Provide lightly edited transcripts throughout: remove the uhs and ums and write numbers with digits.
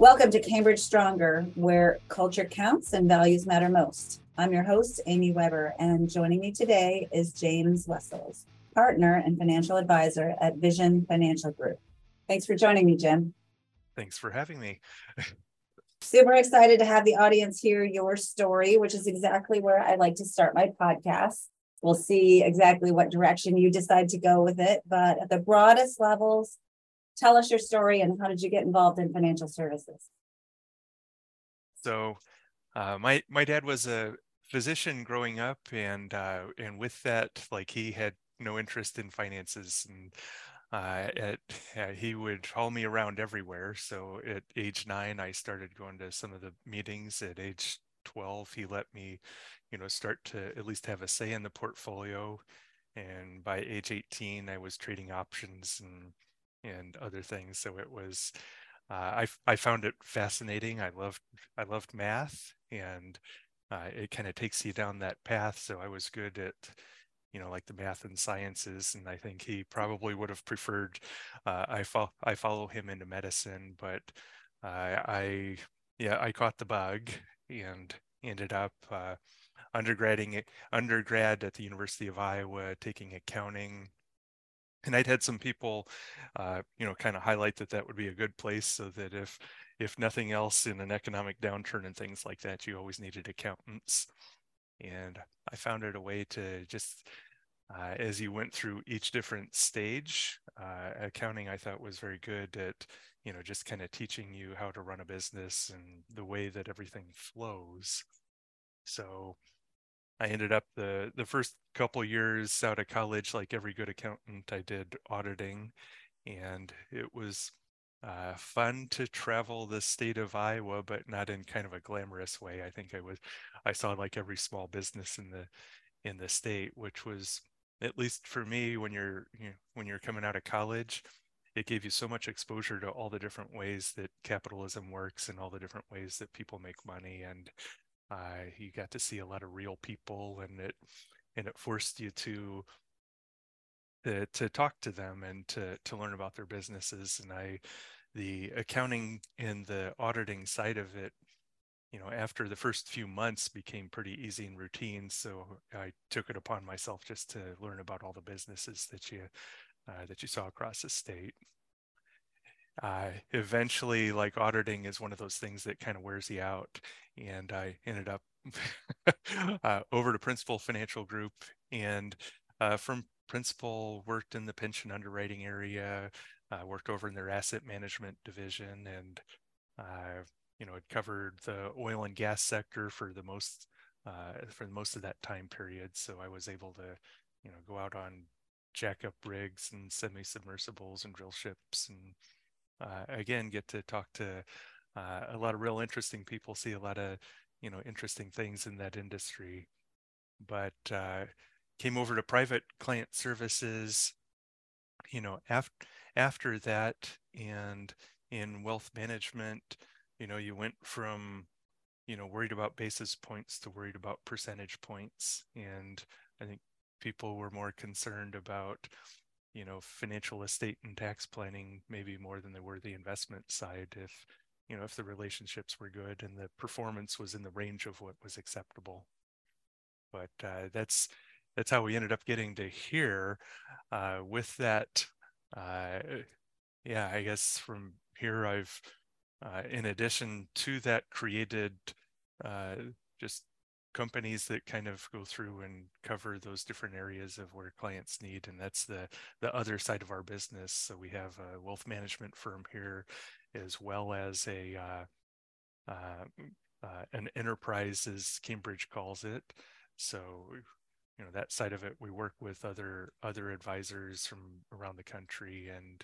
Welcome to Cambridge Stronger, where culture counts and values matter most. I'm your host, Amy Weber, and joining me today is James Wessels, partner and financial advisor at Vision Financial Group. Thanks for joining me, Jim. Thanks for having me. Super excited to have the audience hear your story, which is exactly where I like to start my podcast. We'll see exactly what direction you decide to go with it, but at the broadest levels, tell us your story and how did you get involved in financial services? So my dad was a physician growing up, and with that, like, he had no interest in finances, and he would haul me around everywhere. So at age 9, I started going to some of the meetings. At age 12, he let me, start to at least have a say in the portfolio. And by age 18, I was trading options and other things. So it was, I found it fascinating. I loved math, and it kind of takes you down that path. So I was good at like the math and sciences. And I think he probably would have preferred, I follow him into medicine, but I caught the bug and ended up undergrad at the University of Iowa, taking accounting. And I'd had some people, kind of highlight that would be a good place, so that if nothing else in an economic downturn and things like that, you always needed accountants. And I found it a way to just, as you went through each different stage, accounting I thought was very good at, just kind of teaching you how to run a business and the way that everything flows. So I ended up the first couple years out of college, like every good accountant, I did auditing, and it was fun to travel the state of Iowa, but not in kind of a glamorous way. I think I saw like every small business in the state, which was, at least for me, when you're coming out of college, it gave you so much exposure to all the different ways that capitalism works and all the different ways that people make money, and you got to see a lot of real people, and it forced you to talk to them and to learn about their businesses. And the accounting and the auditing side of it, after the first few months, became pretty easy and routine. So I took it upon myself just to learn about all the businesses that you saw across the state. Eventually, like, auditing is one of those things that kind of wears you out, and I ended up over to Principal Financial Group, and from Principal, worked in the pension underwriting area, worked over in their asset management division, and it covered the oil and gas sector for the most of that time period. So I was able to, go out on jackup rigs and semi-submersibles and drill ships, and again get to talk to a lot of real interesting people, see a lot of interesting things in that industry. But came over to private client services, after that, and in wealth management, you went from, worried about basis points to worried about percentage points. And I think people were more concerned about, financial estate and tax planning, maybe more than they were the investment side, if the relationships were good and the performance was in the range of what was acceptable. But that's how we ended up getting to here. With that, I guess from here, I've, in addition to that, created just companies that kind of go through and cover those different areas of where clients need, and that's the other side of our business. So we have a wealth management firm here, as well as an enterprise, as Cambridge calls it. So, that side of it, we work with other advisors from around the country and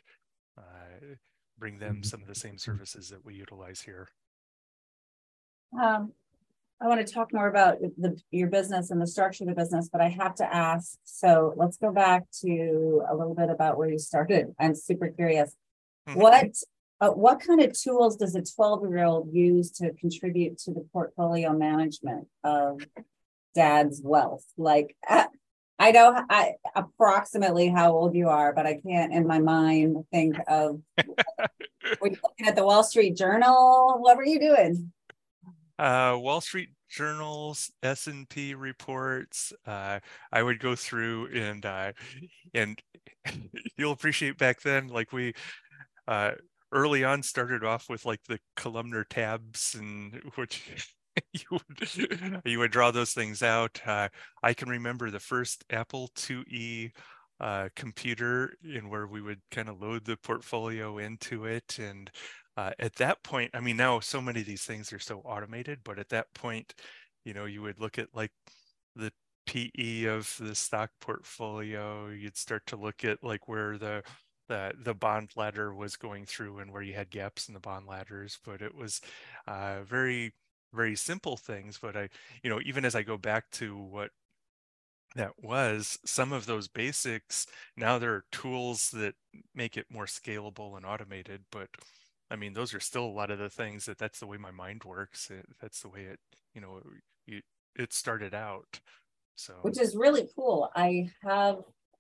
bring them some of the same services that we utilize here. I want to talk more about your business and the structure of the business, but I have to ask. So let's go back to a little bit about where you started. I'm super curious. What kind of tools does a 12-year-old use to contribute to the portfolio management of Dad's wealth? Like, I know approximately how old you are, but I can't in my mind think of Were you looking at the Wall Street Journal? What were you doing? Wall Street Journal's S&P reports. I would go through and you'll appreciate back then, like we early on started off with like the columnar tabs, and which you would draw those things out. I can remember the first Apple IIe computer, and where we would kind of load the portfolio into it. And at that point, I mean, now so many of these things are so automated, but at that point, you know, you would look at like the PE of the stock portfolio. You'd start to look at like where the bond ladder was going through and where you had gaps in the bond ladders. But it was very, very simple things. But I, you know, even as I go back to what that was, some of those basics, now there are tools that make it more scalable and automated. But I mean, those are still a lot of the things that's the way my mind works. That's the way it, you know, it started out. So, which is really cool. I have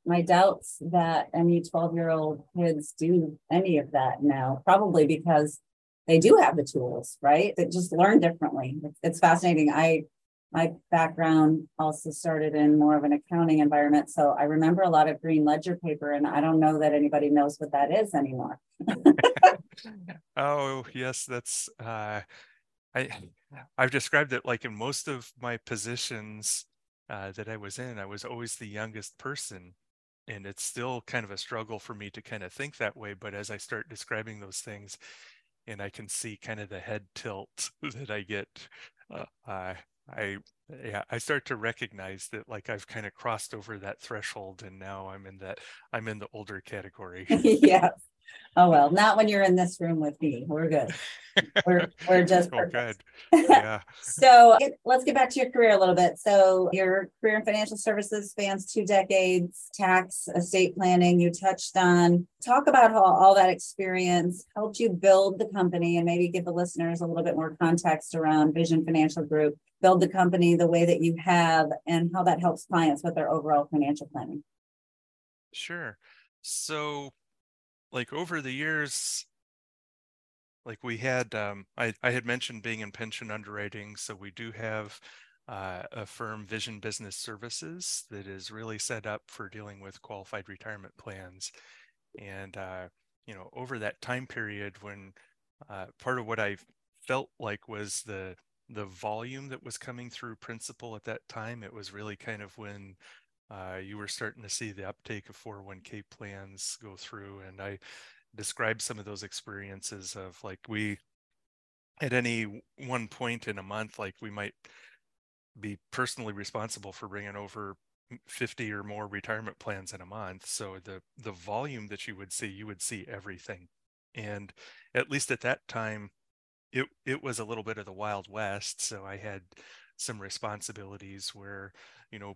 my doubts that any 12-year-old kids do any of that now, probably because they do have the tools, right? They just learn differently. It's fascinating. My background also started in more of an accounting environment. So I remember a lot of green ledger paper, and I don't know that anybody knows what that is anymore. Oh, yes. That's, I've described it like in most of my positions that I was in, I was always the youngest person. And it's still kind of a struggle for me to kind of think that way. But as I start describing those things, and I can see kind of the head tilt that I get, I start to recognize that like I've kind of crossed over that threshold, and now I'm in the older category. Yes. Oh well, not when you're in this room with me. We're good. We're just perfect. Oh, good. Yeah. So let's get back to your career a little bit. So your career in financial services spans 2 decades, tax, estate planning, you touched on. Talk about how all that experience helped you build the company, and maybe give the listeners a little bit more context around Vision Financial Group, build the company the way that you have, and how that helps clients with their overall financial planning. Sure. So like over the years, like we had, I had mentioned being in pension underwriting. So we do have a firm, Vision Business Services, that is really set up for dealing with qualified retirement plans. And, you know, over that time period when part of what I felt like was the volume that was coming through Principal at that time, it was really kind of when you were starting to see the uptake of 401k plans go through. And I described some of those experiences of like, we at any one point in a month, like we might be personally responsible for bringing over 50 or more retirement plans in a month. So the volume that you would see everything. And at least at that time, it was a little bit of the Wild West. So I had some responsibilities where, you know,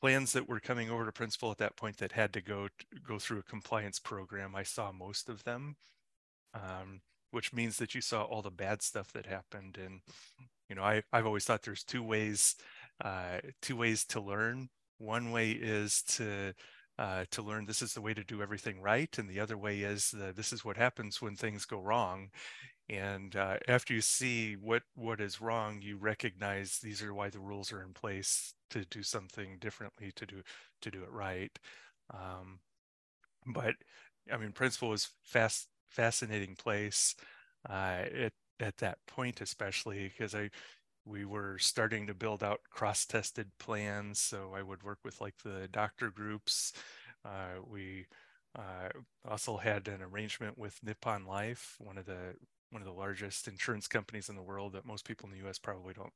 plans that were coming over to Principal at that point that had to go through a compliance program. I saw most of them, which means that you saw all the bad stuff that happened. And, you know, I've always thought there's two ways to learn. One way is to learn this is the way to do everything right. And the other way is this is what happens when things go wrong. And after you see what is wrong, you recognize these are why the rules are in place, to do something differently, to do it right. But I mean, Principal was fascinating place at that point, especially because we were starting to build out cross-tested plans. So I would work with like the doctor groups. We also had an arrangement with Nippon Life, one of the largest insurance companies in the world that most people in the U.S. probably don't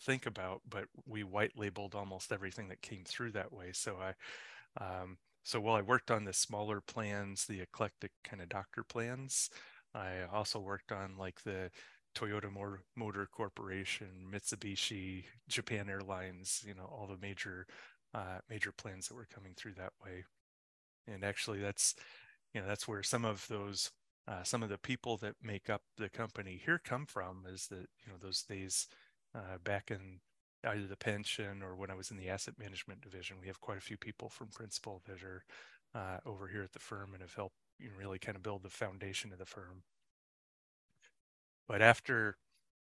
think about, but we white labeled almost everything that came through that way. So so while I worked on the smaller plans, the eclectic kind of doctor plans, I also worked on like the Toyota Motor Corporation, Mitsubishi, Japan Airlines, you know, all the major plans that were coming through that way. And actually that's where some of the people that make up the company here come from, is that, you know, those days back in either the pension or when I was in the asset management division, we have quite a few people from Principal that are over here at the firm and have helped you really kind of build the foundation of the firm. But after,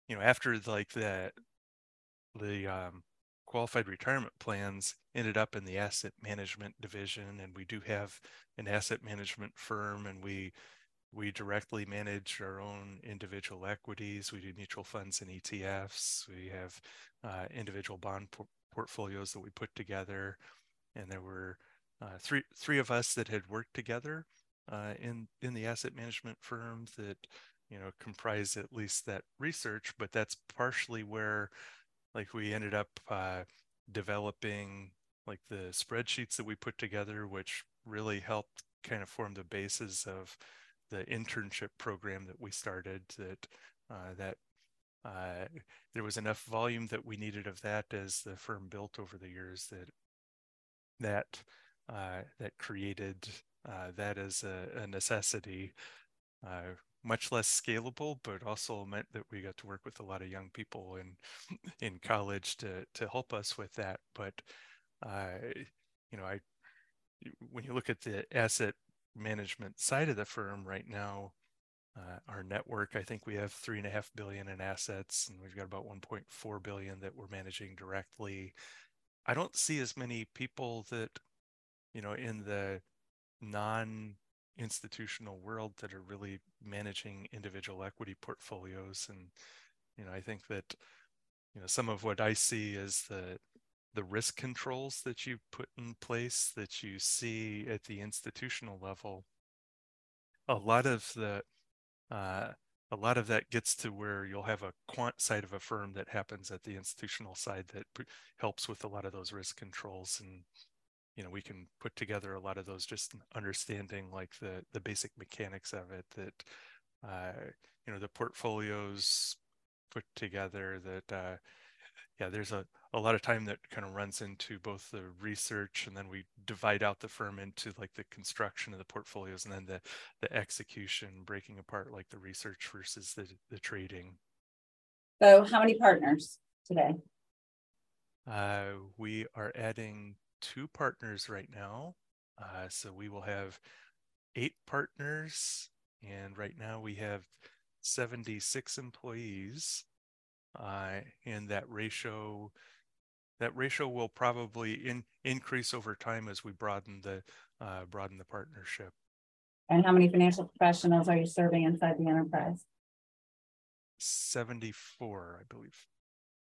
you know, after like the qualified retirement plans ended up in the asset management division, and we do have an asset management firm, and we directly manage our own individual equities. We do mutual funds and ETFs. We have individual bond portfolios that we put together. And there were three of us that had worked together in the asset management firm that, you know, comprised at least that research. But that's partially where, like, we ended up developing like the spreadsheets that we put together, which really helped kind of form the basis of the internship program that we started. That there was enough volume that we needed of that as the firm built over the years, that created that as a necessity. Much less scalable, but also meant that we got to work with a lot of young people in college to help us with that. But you know, when you look at the asset management side of the firm right now, our network, I think we have $3.5 billion in assets, and we've got about $1.4 billion that we're managing directly. I don't see as many people that, you know, in the non-institutional world that are really managing individual equity portfolios. And, you know, I think that, you know, some of what I see is the risk controls that you put in place that you see at the institutional level. A lot of that gets to where you'll have a quant side of a firm that happens at the institutional side that helps with a lot of those risk controls. And, you know, we can put together a lot of those just understanding like the basic mechanics of it, that, you know, the portfolios put together, that, yeah, there's a lot of time that kind of runs into both the research, and then we divide out the firm into like the construction of the portfolios, and then the execution, breaking apart like the research versus the trading. So how many partners today? We are adding 2 partners right now. So we will have 8 partners, and right now we have 76 employees. And that ratio will probably increase over time as we broaden the partnership. And how many financial professionals are you serving inside the enterprise? 74, I believe.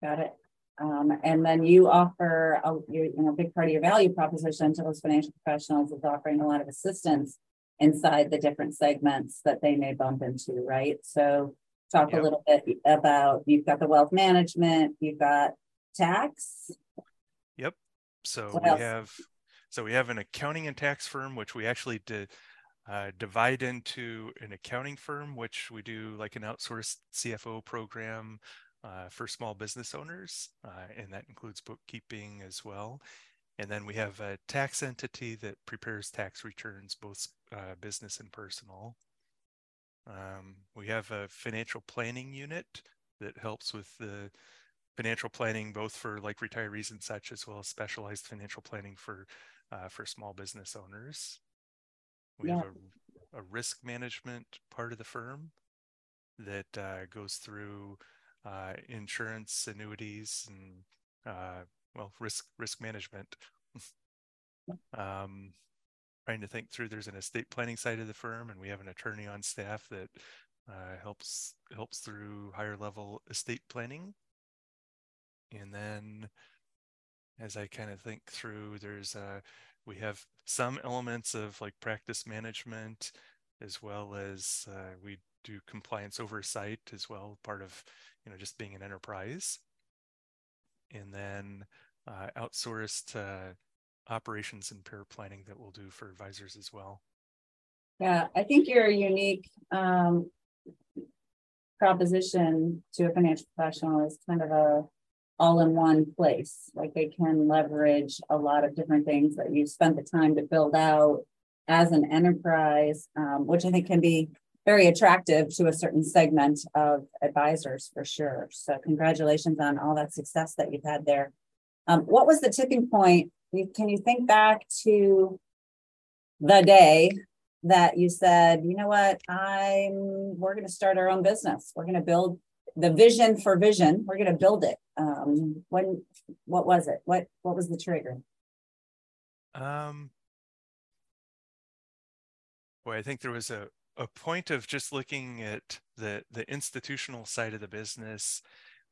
Got it. And then you offer a big part of your value proposition to those financial professionals is offering a lot of assistance inside the different segments that they may bump into, right? So talk a little bit about, you've got the wealth management, you've got tax. Yep. So we have an accounting and tax firm, which we actually divide into an accounting firm, which we do like an outsourced CFO program for small business owners, and that includes bookkeeping as well. And then we have a tax entity that prepares tax returns, both business and personal. We have a financial planning unit that helps with the financial planning, both for like retirees and such, as well as specialized financial planning for small business owners. We have a risk management part of the firm that goes through insurance, annuities, and risk management. Trying to think through, there's an estate planning side of the firm, and we have an attorney on staff that helps through higher level estate planning. And then, as I kind of think through, there's we have some elements of like practice management, as well as we do compliance oversight as well, part of, you know, just being an enterprise. And then outsourced operations and peer planning that we'll do for advisors as well. Yeah, I think your unique proposition to a financial professional is kind of a all-in-one place. Like they can leverage a lot of different things that you spent the time to build out as an enterprise, which I think can be very attractive to a certain segment of advisors for sure. So congratulations on all that success that you've had there. What was the tipping point? Can you think back to the day that you said, you know what, we're going to start our own business. We're going to build the vision for Vision. We're going to build it. What was it? What was the trigger? Boy, I think there was a point of just looking at the institutional side of the business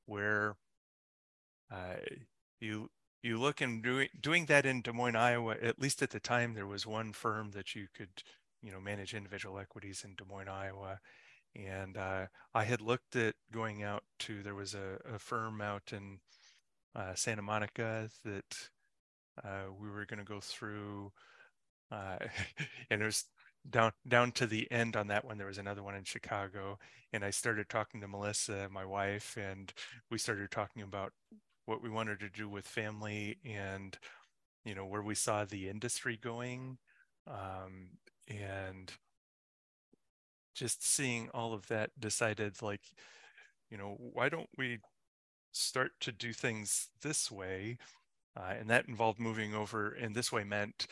where you look and doing that in Des Moines, Iowa, at least at the time, there was one firm that you could, you know, manage individual equities in Des Moines, Iowa. And I had looked at going out to, there was a firm out in Santa Monica that we were going to go through. And it was down to the end on that one. There was another one in Chicago. And I started talking to Melissa, my wife, and we started talking about what we wanted to do with family and, you know, where we saw the industry going. And just seeing all of that, decided, like, you know, why don't we start to do things this way? And that involved moving over, and this way meant,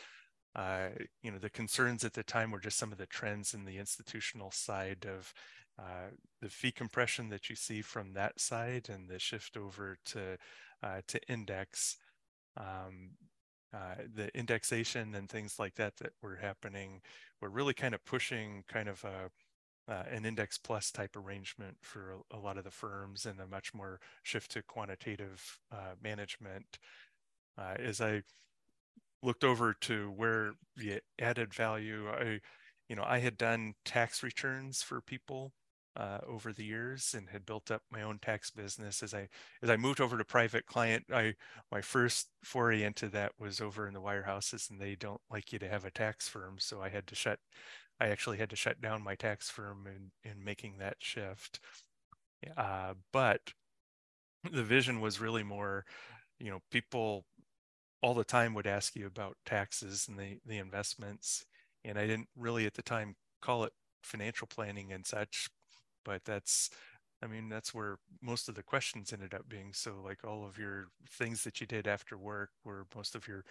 you know, the concerns at the time were just some of the trends in the institutional side of the fee compression that you see from that side and the shift over to index, the indexation and things like that were happening. We're really kind of pushing kind of an index plus type arrangement for a lot of the firms and a much more shift to quantitative management. As I looked over to where the added value, I had done tax returns for people over the years and had built up my own tax business. As I moved over to private client, my first foray into that was over in the wirehouses, and they don't like you to have a tax firm. So I actually had to shut down my tax firm in making that shift. But the vision was really more, you know, people all the time would ask you about taxes and the investments. And I didn't really at the time call it financial planning and such, but that's where most of the questions ended up being. So like all of your things that you did after work were most of your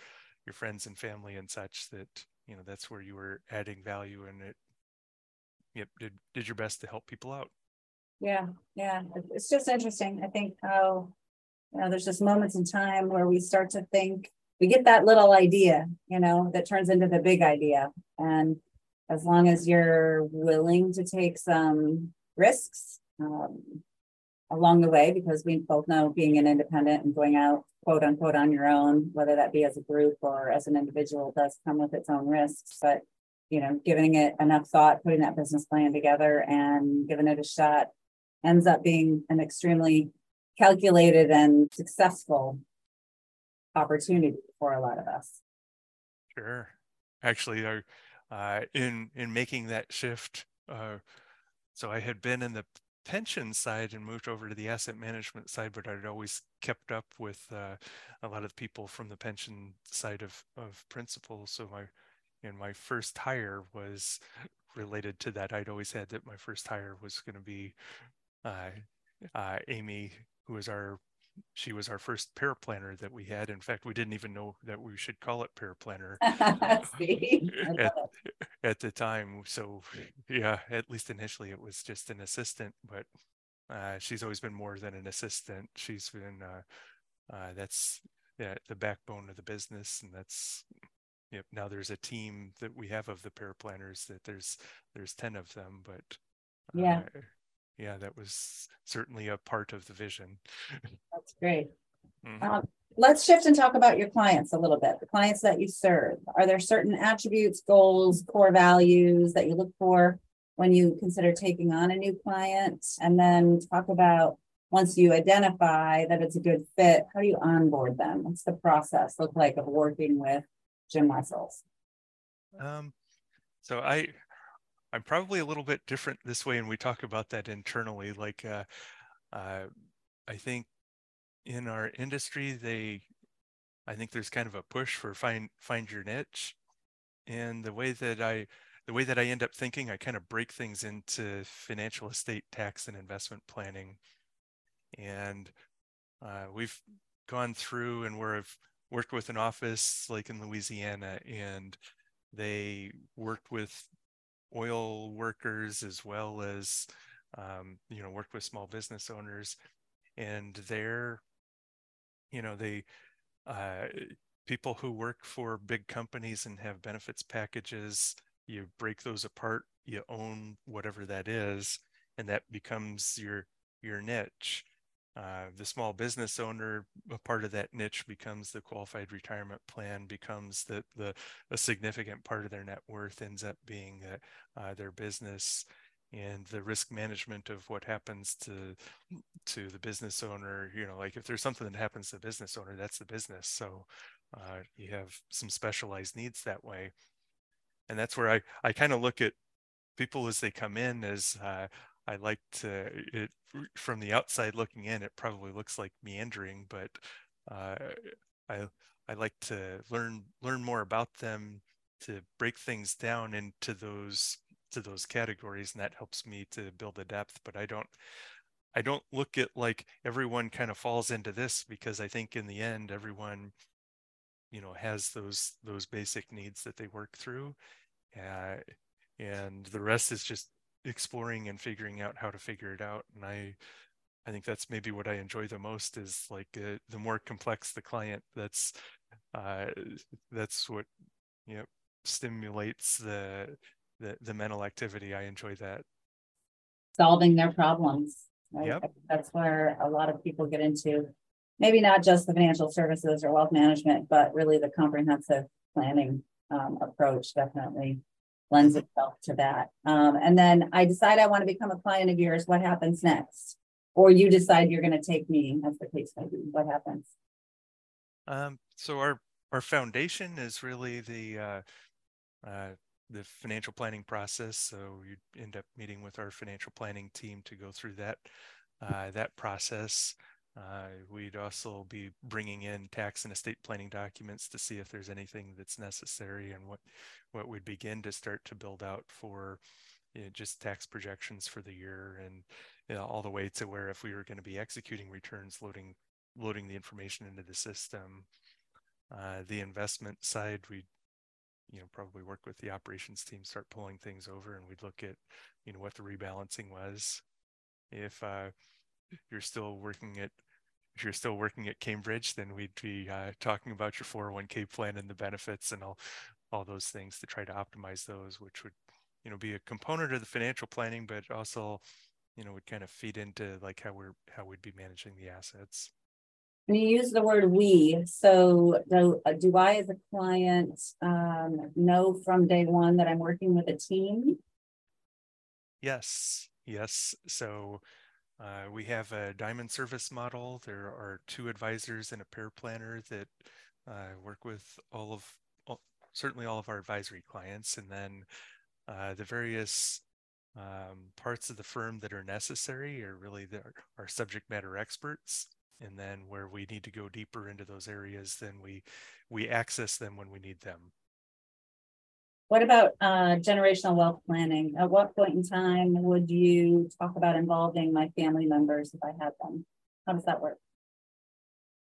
friends and family and such, that, you know, that's where you were adding value, and did your best to help people out. Yeah. It's just interesting. I think how, you know, there's just moments in time where we start to think, we get that little idea, you know, that turns into the big idea. And as long as you're willing to take some risks along the way, because we both know being an independent and going out, quote unquote, on your own, whether that be as a group or as an individual, does come with its own risks. But, you know, giving it enough thought, putting that business plan together and giving it a shot ends up being an extremely calculated and successful opportunity for a lot of us. Sure. Actually, in making that shift, so I had been in the pension side and moved over to the asset management side, but I'd always kept up with a lot of people from the pension side of Principal. So my first hire was related to that. I'd always had that my first hire was going to be Amy, who was she was our first paraplanner that we had. In fact, we didn't even know that we should call it paraplanner at the time. So yeah, at least initially it was just an assistant, but she's always been more than an assistant. She's been, the backbone of the business. And that's, yep. Now there's a team that we have of the paraplanners, that there's 10 of them, but yeah. Yeah, that was certainly a part of the vision. That's great. Mm-hmm. Let's shift and talk about your clients a little bit, the clients that you serve. Are there certain attributes, goals, core values that you look for when you consider taking on a new client? And then talk about, once you identify that it's a good fit, how do you onboard them? What's the process look like of working with Jim Wessels? I'm probably a little bit different this way, and we talk about that internally. Like, I think in our industry, I think there's kind of a push for find your niche. And the way that I end up thinking, I kind of break things into financial, estate, tax, and investment planning. And we've gone through, and I've worked with an office like in Louisiana, and they worked with oil workers, as well as, you know, worked with small business owners, and they're, you know, they, people who work for big companies and have benefits packages, you break those apart, you own whatever that is, and that becomes your niche. The small business owner, a part of that niche becomes the qualified retirement plan, becomes a significant part of their net worth, ends up being their business, and the risk management of what happens to the business owner. You know, like if there's something that happens to the business owner, that's the business. So you have some specialized needs that way. And that's where I kind of look at people as they come in as, I like to, it from the outside looking in, it probably looks like meandering, but I like to learn more about them, to break things down into those categories, and that helps me to build a depth. But I don't look at like everyone kind of falls into this, because I think in the end everyone, you know, has those basic needs that they work through, and the rest is just exploring and figuring out how to figure it out. And I think that's maybe what I enjoy the most, is like the more complex the client, that's what, you know, stimulates the mental activity. I enjoy that, solving their problems, right? Yep. That's where a lot of people get into maybe not just the financial services or wealth management, but really the comprehensive planning approach definitely lends itself to that. And then I decide I want to become a client of yours. What happens next? Or you decide you're going to take me, as the case may be. What happens? So our foundation is really the financial planning process. So you end up meeting with our financial planning team to go through that process. We'd also be bringing in tax and estate planning documents to see if there's anything that's necessary, and what would begin to start to build out for, you know, just tax projections for the year, and, you know, all the way to where if we were going to be executing returns, loading the information into the system. The investment side, we, you know, probably work with the operations team, start pulling things over, and we'd look at, you know, what the rebalancing was. If you're still working at Cambridge, then we'd be talking about your 401k plan and the benefits and all those things to try to optimize those, which would, you know, be a component of the financial planning, but also, you know, would kind of feed into like how we'd be managing the assets. And you use the word we, so do I as a client know from day one that I'm working with a team? Yes. So we have a diamond service model. There are two advisors and a pair planner that work with certainly all of our advisory clients, and then the various parts of the firm that are necessary are really our subject matter experts. And then where we need to go deeper into those areas, then we access them when we need them. What about generational wealth planning? At what point in time would you talk about involving my family members if I had them? How does that work?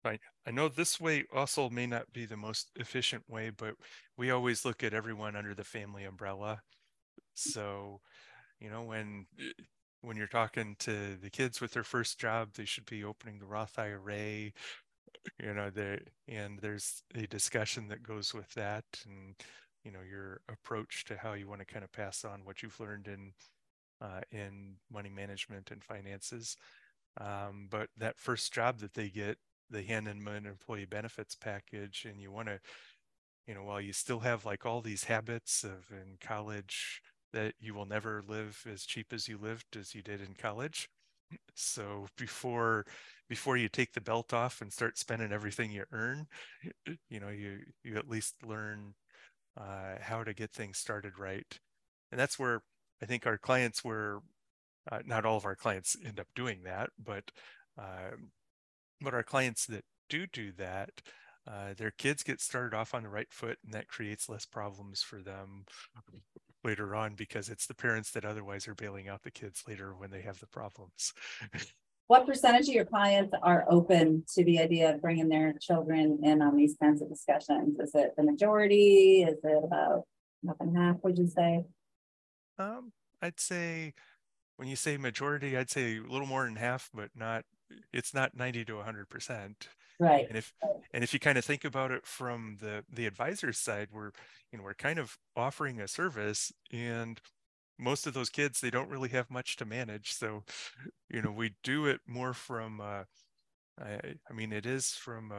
Right. I know this way also may not be the most efficient way, but we always look at everyone under the family umbrella. So, you know, when you're talking to the kids with their first job, they should be opening the Roth IRA, you know, and there's a discussion that goes with that, and, you know, your approach to how you want to kind of pass on what you've learned in money management and finances. But that first job that they get, they hand in an employee benefits package, and you want to, you know, while you still have like all these habits of in college that you will never live as cheap as you lived as you did in college. So before you take the belt off and start spending everything you earn, you know, you at least learn how to get things started right. And that's where I think our clients were, not all of our clients end up doing that, but our clients that do that, their kids get started off on the right foot, and that creates less problems for them later on, because it's the parents that otherwise are bailing out the kids later when they have the problems. What percentage of your clients are open to the idea of bringing their children in on these kinds of discussions? Is it the majority? Is it about half and half, would you say? I'd say when you say majority, I'd say a little more than half, but not, it's not 90 to 100%. Right. And if you kind of think about it from the advisor's side, we're kind of offering a service, and most of those kids, they don't really have much to manage. So, we do it more from, it is from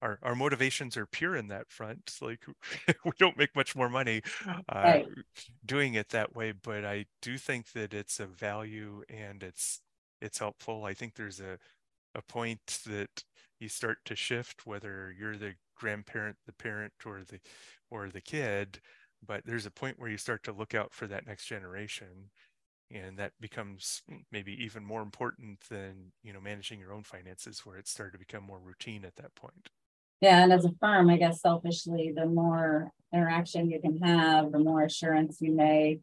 our motivations are pure in that front. Like we don't make much more money right. doing it that way, but I do think that it's a value and it's helpful. I think there's a point that you start to shift, whether you're the grandparent, the parent, or the kid, but there's a point where you start to look out for that next generation, and that becomes maybe even more important than, managing your own finances, where it started to become more routine at that point. Yeah, and as a firm, I guess selfishly, the more interaction you can have, the more assurance you may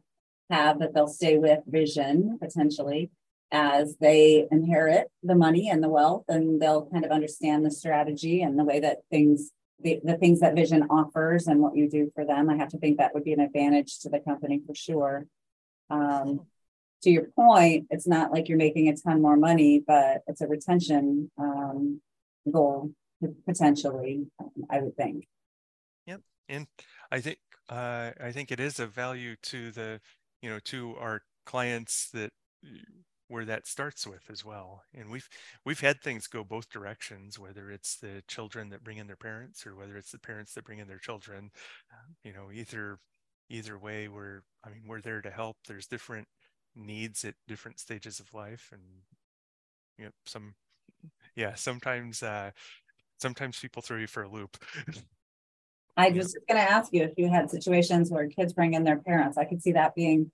have that they'll stay with Vision potentially as they inherit the money and the wealth, and they'll kind of understand the strategy and the way that things, the things that Vision offers and what you do for them. I have to think that would be an advantage to the company for sure. To your point, it's not like you're making a ton more money, but it's a retention goal potentially, I would think. Yep, and I think it is a value to the, to our clients that where that starts with as well. And we've had things go both directions, whether it's the children that bring in their parents or whether it's the parents that bring in their children. Either way, we're there to help. There's different needs at different stages of life, and sometimes people throw you for a loop. I was just going to ask you if you had situations where kids bring in their parents. I could see that being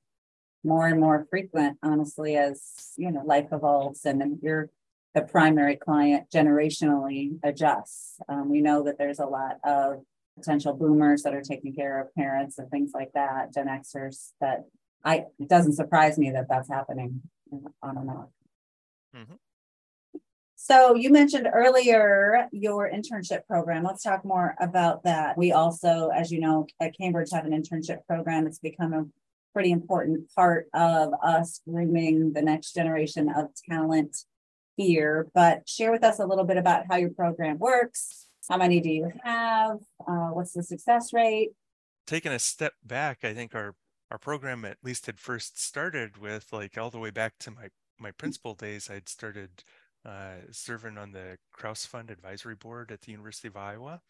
more and more frequent, honestly, as life evolves and then you're the primary client generationally adjusts. We know that there's a lot of potential boomers that are taking care of parents and things like that, Gen Xers, that it doesn't surprise me that that's happening on and off. Mm-hmm. So you mentioned earlier your internship program. Let's talk more about that. We also, as you know, at Cambridge have an internship program. It's become a pretty important part of us grooming the next generation of talent here. But share with us a little bit about how your program works. How many do you have? What's the success rate? Taking a step back, I think our program at least had first started with, like, all the way back to my principal days, I'd started serving on the Krause Fund Advisory Board at the University of Iowa.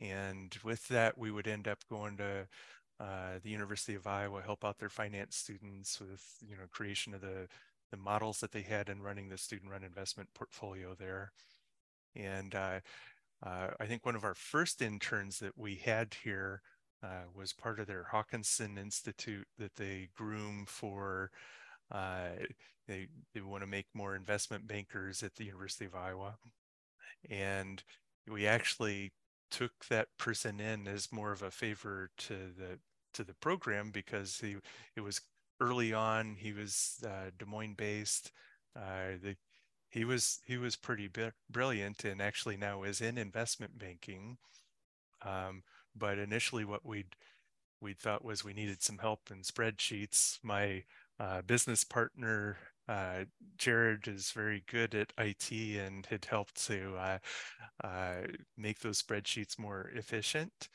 And with that, we would end up going to the University of Iowa, help out their finance students with, creation of the models that they had and running the student-run investment portfolio there. And I think one of our first interns that we had here was part of their Hawkinson Institute that they groom for. They want to make more investment bankers at the University of Iowa. And we actually took that person in as more of a favor to the program, because it was early on. He was Des Moines based. He was pretty brilliant, and actually now is in investment banking. But initially what we thought was we needed some help in spreadsheets. My business partner, Jared, is very good at IT and had helped to make those spreadsheets more efficient.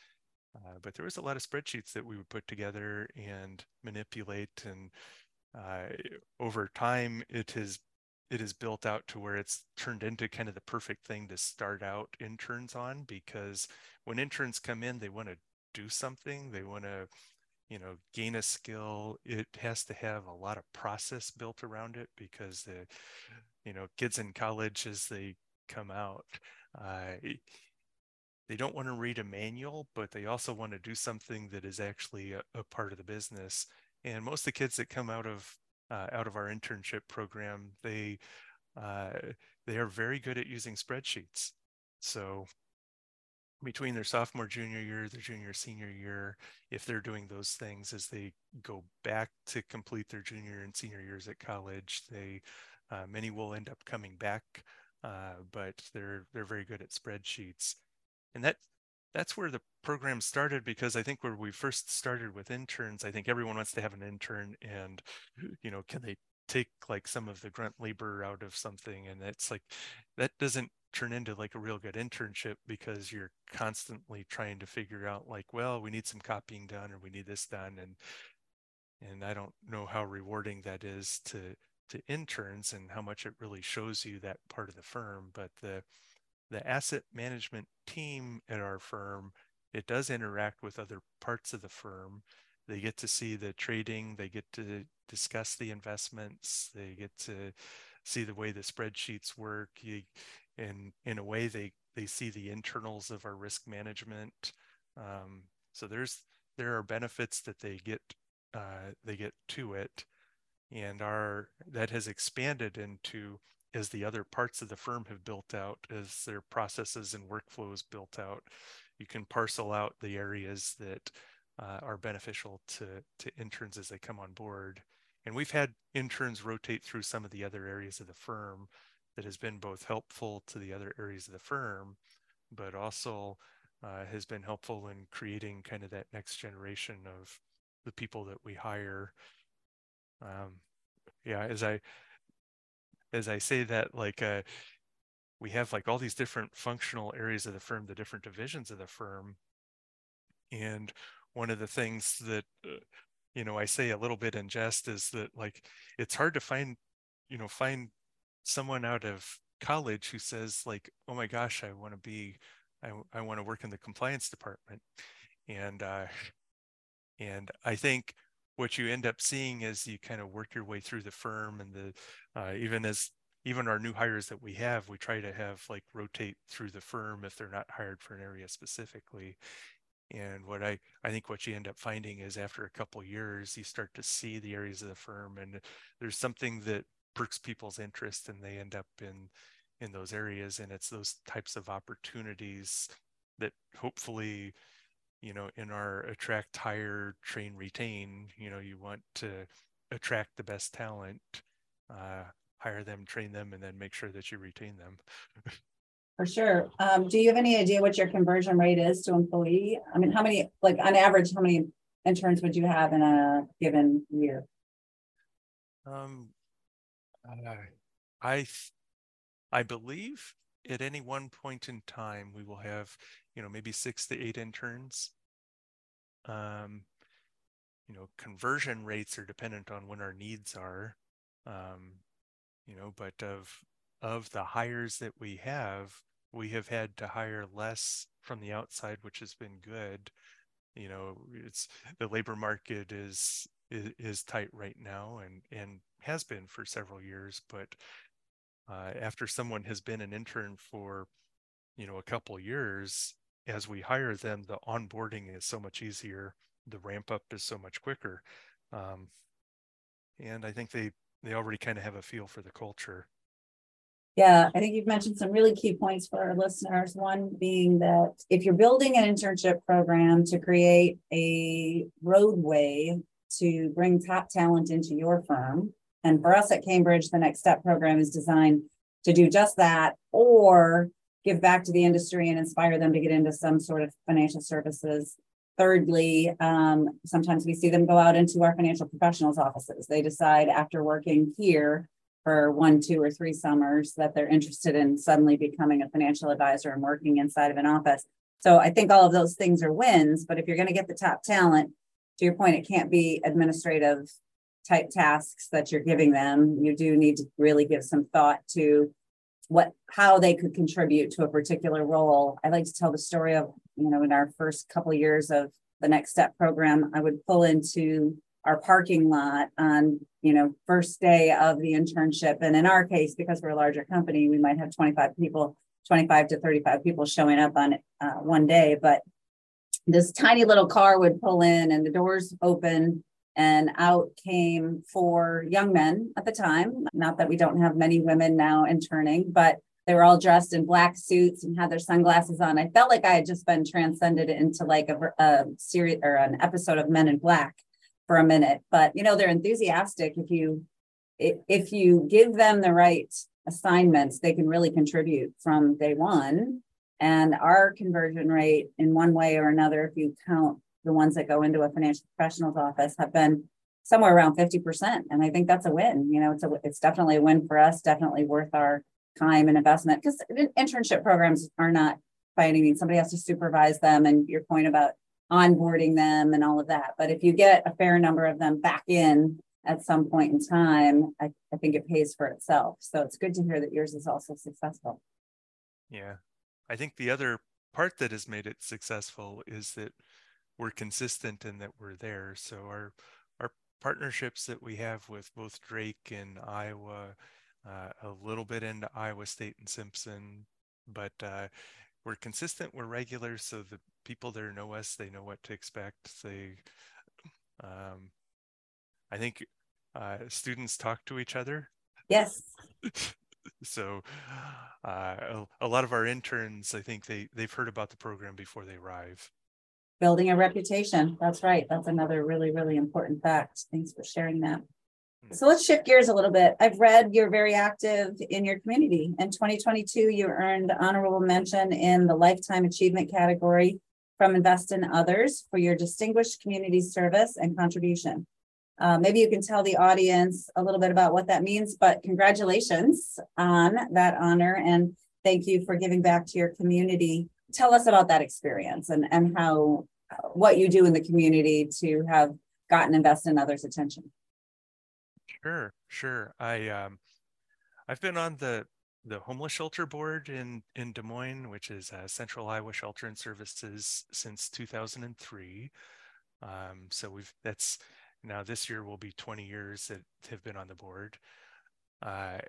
But there was a lot of spreadsheets that we would put together and manipulate. And over time, it is built out to where it's turned into kind of the perfect thing to start out interns on, because when interns come in, they want to do something. They want to, gain a skill. It has to have a lot of process built around it, because the, kids in college, as they come out, they don't want to read a manual, but they also want to do something that is actually a part of the business. And most of the kids that come out of our internship program, they are very good at using spreadsheets. So between their sophomore, junior year, their junior, senior year, if they're doing those things as they go back to complete their junior and senior years at college, many will end up coming back, but they're very good at spreadsheets. And that that's where the program started, because I think where we first started with interns, I think everyone wants to have an intern and, you know, can they take like some of the grunt labor out of something? And it's like, that doesn't turn into like a real good internship, because you're constantly trying to figure out like, well, we need some copying done, or we need this done. And I don't know how rewarding that is to interns and how much it really shows you that part of the firm. But the asset management team at our firm, it does interact with other parts of the firm. They get to see the trading, they get to discuss the investments, they get to see the way the spreadsheets work. And in a way, they see the internals of our risk management. So there are benefits that they get to it. And that has expanded into, as the other parts of the firm have built out, as their processes and workflows built out, you can parcel out the areas that are beneficial to interns as they come on board. And we've had interns rotate through some of the other areas of the firm. That has been both helpful to the other areas of the firm, but also has been helpful in creating kind of that next generation of the people that we hire. As I say that, like we have like all these different functional areas of the firm, the different divisions of the firm. And one of the things that, you know, I say a little bit in jest is that like, it's hard to find someone out of college who says like, oh my gosh, I want to work in the compliance department. And I think what you end up seeing is you kind of work your way through the firm, and even our new hires that we have, we try to have like rotate through the firm if they're not hired for an area specifically. And what I think what you end up finding is after a couple of years, you start to see the areas of the firm, and there's something that perks people's interest, and they end up in those areas. And it's those types of opportunities that hopefully, you know, in our attract, hire, train, retain, you know, you want to attract the best talent, hire them, train them, and then make sure that you retain them. For sure. Do you have any idea what your conversion rate is to employee? I mean, on average, how many interns would you have in a given year? I believe at any one point in time we will have, you know, maybe 6 to 8 interns. You know, conversion rates are dependent on when our needs are. You know, but of the hires that we have had to hire less from the outside, which has been good. You know, it's the labor market is tight right now, and has been for several years, but after someone has been an intern for, you know, a couple of years, as we hire them, the onboarding is so much easier, the ramp up is so much quicker, and I think they already kind of have a feel for the culture. Yeah, I think you've mentioned some really key points for our listeners. One being that if you're building an internship program to create a roadway to bring top talent into your firm. And for us at Cambridge, the Next Step program is designed to do just that, or give back to the industry and inspire them to get into some sort of financial services. Thirdly, sometimes we see them go out into our financial professionals' offices. They decide after working here for 1, 2, or 3 summers that they're interested in suddenly becoming a financial advisor and working inside of an office. So I think all of those things are wins, but if you're going to get the top talent, to your point, it can't be administrative type tasks that you're giving them. You do need to really give some thought to how they could contribute to a particular role. I like to tell the story of, you know, in our first couple of years of the Next Step program, I would pull into our parking lot on, you know, first day of the internship. And in our case, because we're a larger company, we might have 25 to 35 people showing up on one day. But this tiny little car would pull in and the doors open, and out came 4 young men at the time. Not that we don't have many women now interning, but they were all dressed in black suits and had their sunglasses on. I felt like I had just been transcended into like a series or an episode of Men in Black for a minute. But, you know, they're enthusiastic. If you give them the right assignments, they can really contribute from day one. And our conversion rate in one way or another, if you count the ones that go into a financial professional's office, have been somewhere around 50%. And I think that's a win. You know, it's definitely a win for us, definitely worth our time and investment, because internship programs are not by any means, somebody has to supervise them, and your point about onboarding them and all of that. But if you get a fair number of them back in at some point in time, I think it pays for itself. So it's good to hear that yours is also successful. Yeah. I think the other part that has made it successful is that we're consistent and that we're there. So our partnerships that we have with both Drake and Iowa, a little bit into Iowa State and Simpson, but we're consistent, we're regular. So the people there know us, they know what to expect. They, I think students talk to each other. Yes. So a lot of our interns, I think they've heard about the program before they arrive. Building a reputation. That's right. That's another really, really important fact. Thanks for sharing that. So let's shift gears a little bit. I've read you're very active in your community. In 2022, you earned honorable mention in the Lifetime Achievement category from Invest in Others for your distinguished community service and contribution. Maybe you can tell the audience a little bit about what that means, but congratulations on that honor, and thank you for giving back to your community. Tell us about that experience and how, what you do in the community to have gotten Invest in Others' attention. Sure. I've been on the homeless shelter board in Des Moines, which is Central Iowa Shelter and Services, since 2003. So now this year will be 20 years that have been on the board. I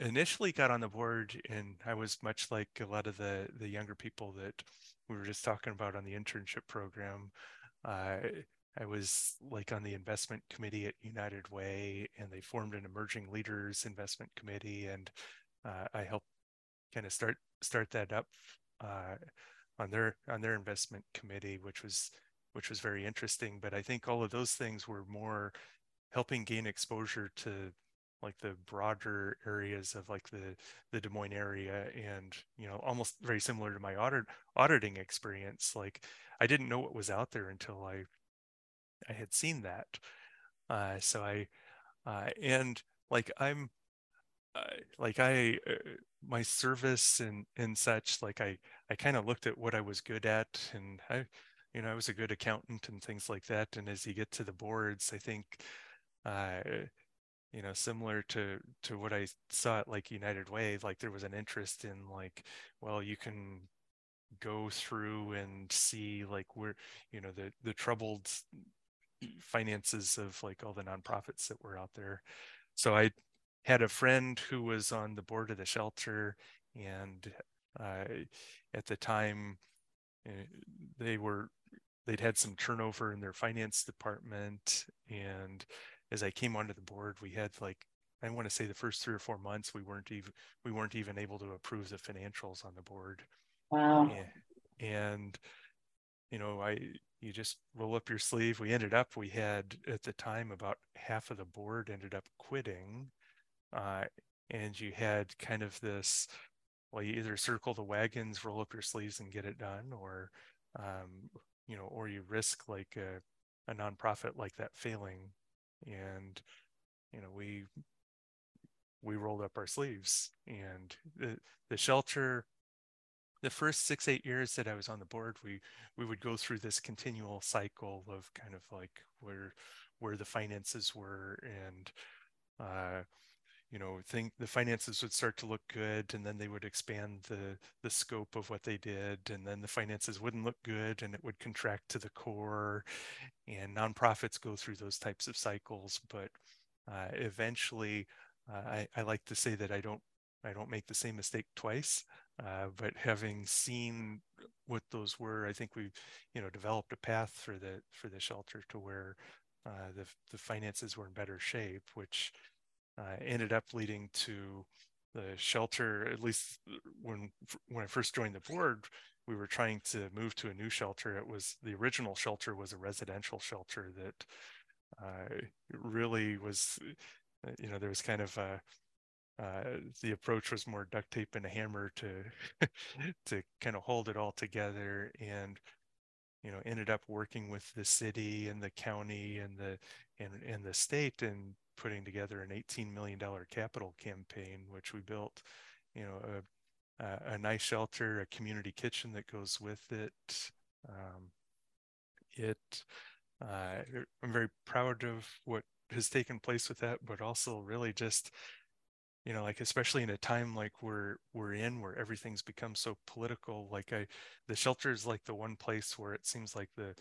initially got on the board, and I was much like a lot of the younger people that we were just talking about on the internship program. I was like on the investment committee at United Way, and they formed an emerging leaders investment committee, and I helped kind of start that up on their investment committee, which was very interesting. But I think all of those things were more helping gain exposure to like the broader areas of like the Des Moines area, and, you know, almost very similar to my auditing experience. Like, I didn't know what was out there until I had seen that. So my service and such, like I kind of looked at what I was good at, and I was a good accountant and things like that. And as you get to the boards, I think, similar to what I saw at like United Way, like there was an interest in like, well, you can go through and see like where, you know, the troubled finances of like all the nonprofits that were out there. So I had a friend who was on the board of the shelter, and at the time, they'd had some turnover in their finance department. And as I came onto the board, we had like, I want to say the first 3 or 4 months, we weren't even able to approve the financials on the board. Wow. And you just roll up your sleeve. We had at the time about half of the board ended up quitting. And you had kind of this, well, you either circle the wagons, roll up your sleeves and get it done, or, or you risk like a nonprofit like that failing. And, we rolled up our sleeves. And the shelter, the first 6-8 years that I was on the board, we would go through this continual cycle of kind of like where the finances were, and, the finances would start to look good, and then they would expand the scope of what they did, and then the finances wouldn't look good, and it would contract to the core. And nonprofits go through those types of cycles, but eventually, I like to say that I don't make the same mistake twice. But having seen what those were, I think we've developed a path for the shelter to where the finances were in better shape, which ended up leading to the shelter. At least when I first joined the board, we were trying to move to a new shelter. It was the original shelter was a residential shelter that really was, there was kind of The approach was more duct tape and a hammer to to kind of hold it all together, and ended up working with the city and the county and the state and putting together an $18 million capital campaign, which we built, a nice shelter, a community kitchen that goes with it. I'm very proud of what has taken place with that, but also really just, especially in a time like we're in, where everything's become so political, the shelter is like the one place where it seems like the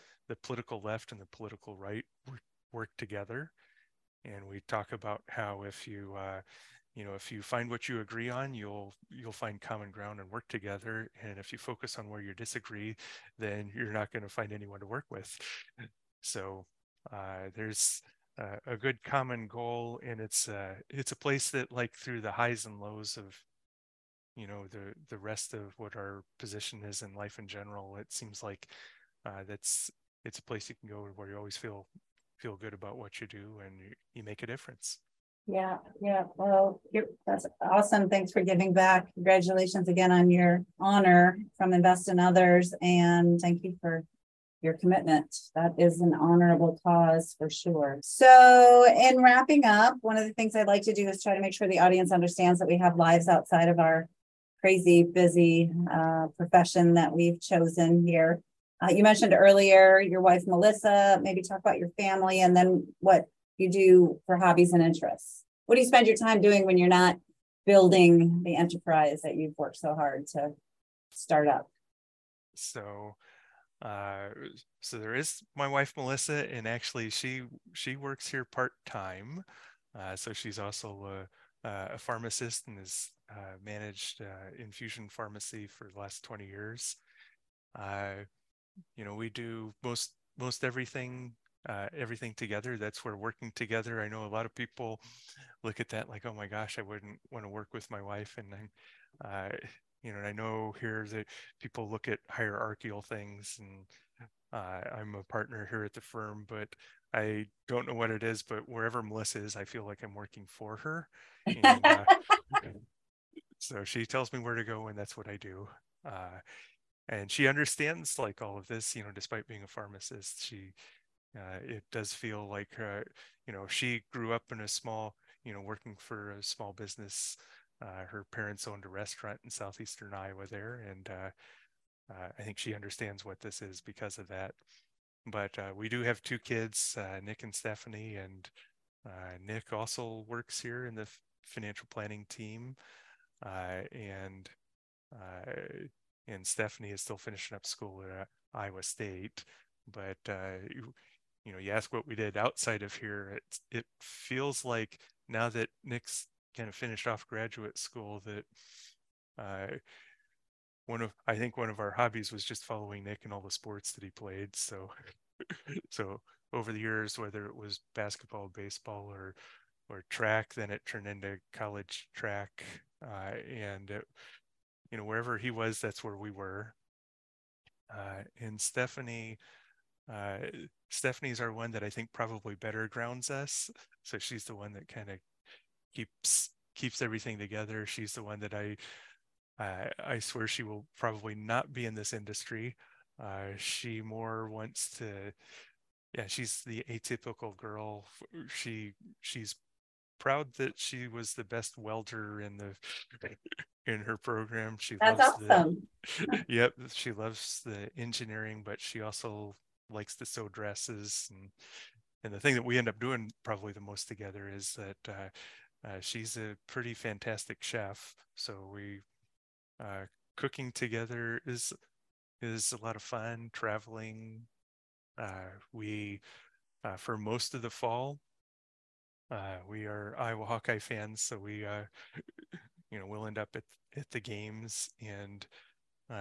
political left and the political right work together. And we talk about how if you find what you agree on, you'll find common ground and work together. And if you focus on where you disagree, then you're not going to find anyone to work with. So there's a good common goal, and it's a place that, through the highs and lows of the rest of what our position is in life in general, it seems like it's a place you can go where you always feel good about what you do, and you make a difference. Yeah. Well, that's awesome. Thanks for giving back. Congratulations again on your honor from Invest in Others, and thank you for your commitment. That is an honorable cause for sure. So in wrapping up, one of the things I'd like to do is try to make sure the audience understands that we have lives outside of our crazy, busy profession that we've chosen here. You mentioned earlier your wife, Melissa. Maybe talk about your family and then what you do for hobbies and interests. What do you spend your time doing when you're not building the enterprise that you've worked so hard to start up? So there is my wife, Melissa, and actually she works here part-time. So she's also a pharmacist and has managed infusion pharmacy for the last 20 years. We do most everything, everything together. That's where working together. I know a lot of people look at that like, oh my gosh, I wouldn't want to work with my wife. And then, and I know here that people look at hierarchical things, and I'm a partner here at the firm, but I don't know what it is, but wherever Melissa is, I feel like I'm working for her. And, so she tells me where to go, and that's what I do. And she understands all of this, despite being a pharmacist, she, it does feel like, she grew up in a small, working for a small business. Her parents owned a restaurant in southeastern Iowa there. And I think she understands what this is because of that. But we do have two kids, Nick and Stephanie, and Nick also works here in the financial planning team. And Stephanie is still finishing up school at Iowa State. But, you ask what we did outside of here. It feels like now that Nick's kind of finished off graduate school, that I think one of our hobbies was just following Nick and all the sports that he played. So over the years, whether it was basketball, baseball, or track, then it turned into college track. And wherever he was, that's where we were. And Stephanie's our one that I think probably better grounds us. So she's the one that kind of keeps everything together. She's the one that I swear she will probably not be in this industry. She more wants to, she's the atypical girl. She's proud that she was the best welder in her program. That's awesome. Yep, she loves the engineering, but she also likes to sew dresses. And the thing that we end up doing probably the most together is that she's a pretty fantastic chef. So we cooking together is a lot of fun. Traveling, we for most of the fall, we are Iowa Hawkeye fans, so we we'll end up at the games, and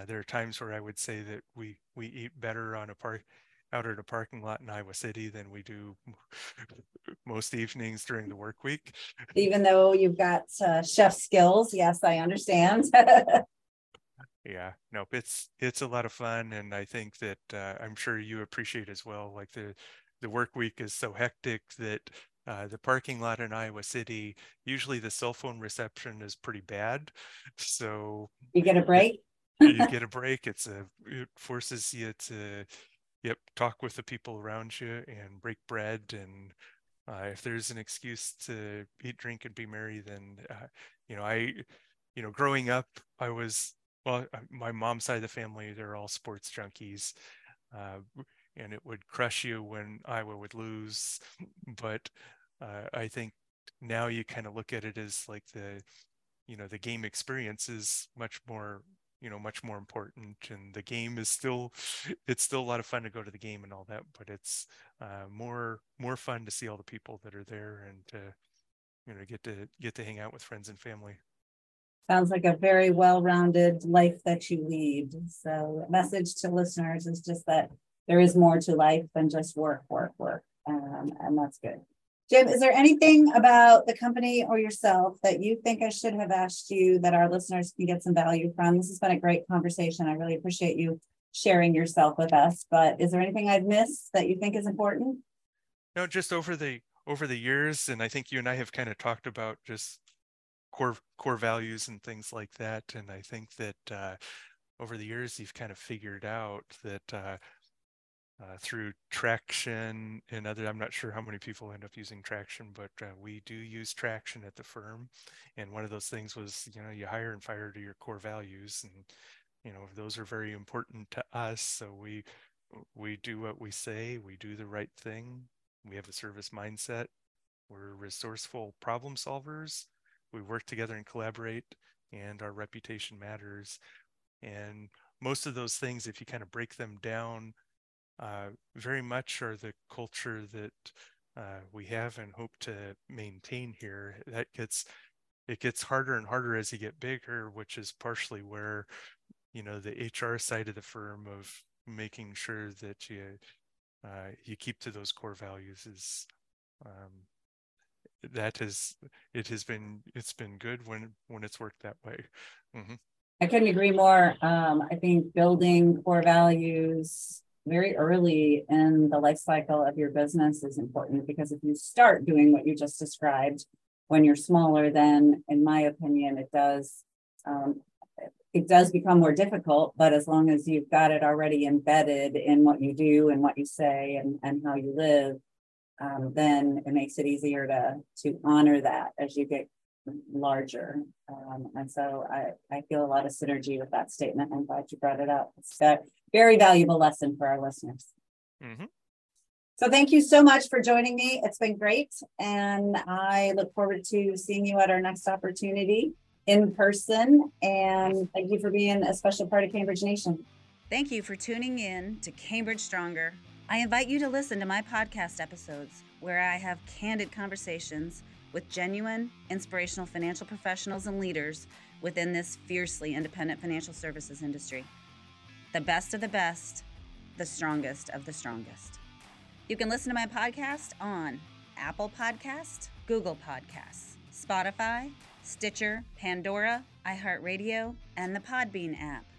there are times where I would say that we eat better out at a parking lot in Iowa City than we do most evenings during the work week. Even though you've got chef skills, yes, I understand. Yeah, nope, it's a lot of fun, and I think that I'm sure you appreciate as well. The work week is so hectic that the parking lot in Iowa City, usually the cell phone reception is pretty bad. So you get a break. You get a break. It forces you to talk with the people around you and break bread. And if there's an excuse to eat, drink, and be merry, then growing up, I was, well, my mom's side of the family, they're all sports junkies. And it would crush you when Iowa would lose. But I think now you kind of look at it as like the game experience is much more important. And the game is still a lot of fun to go to the game and all that, but it's more fun to see all the people that are there and to, get to hang out with friends and family. Sounds like a very well-rounded life that you lead. So the message to listeners is just that there is more to life than just work, work, work. And that's good. Jim, is there anything about the company or yourself that you think I should have asked you that our listeners can get some value from? This has been a great conversation. I really appreciate you sharing yourself with us. But is there anything I've missed that you think is important? No, just over the years, and I think you and I have kind of talked about just core values and things like that. And I think that over the years, you've kind of figured out that through Traction and other, I'm not sure how many people end up using Traction, but we do use Traction at the firm. And one of those things was, you hire and fire to your core values. And, those are very important to us. So we do what we say, we do the right thing. We have a service mindset. We're resourceful problem solvers. We work together and collaborate, and our reputation matters. And most of those things, if you kind of break them down, very much are the culture that we have and hope to maintain here. That gets harder and harder as you get bigger, which is partially where the HR side of the firm of making sure that you keep to those core values is it's been good when it's worked that way. Mm-hmm. I couldn't agree more. I think building core values very early in the life cycle of your business is important, because if you start doing what you just described when you're smaller, then in my opinion, it does become more difficult. But as long as you've got it already embedded in what you do and what you say and how you live, then it makes it easier to honor that as you get larger. And so I feel a lot of synergy with that statement. I'm glad you brought it up. It's a very valuable lesson for our listeners. Mm-hmm. So thank you so much for joining me. It's been great. And I look forward to seeing you at our next opportunity in person. And thank you for being a special part of Cambridge Nation. Thank you for tuning in to Cambridge Stronger. I invite you to listen to my podcast episodes, where I have candid conversations with genuine, inspirational financial professionals and leaders within this fiercely independent financial services industry. The best of the best, the strongest of the strongest. You can listen to my podcast on Apple Podcasts, Google Podcasts, Spotify, Stitcher, Pandora, iHeartRadio, and the Podbean app.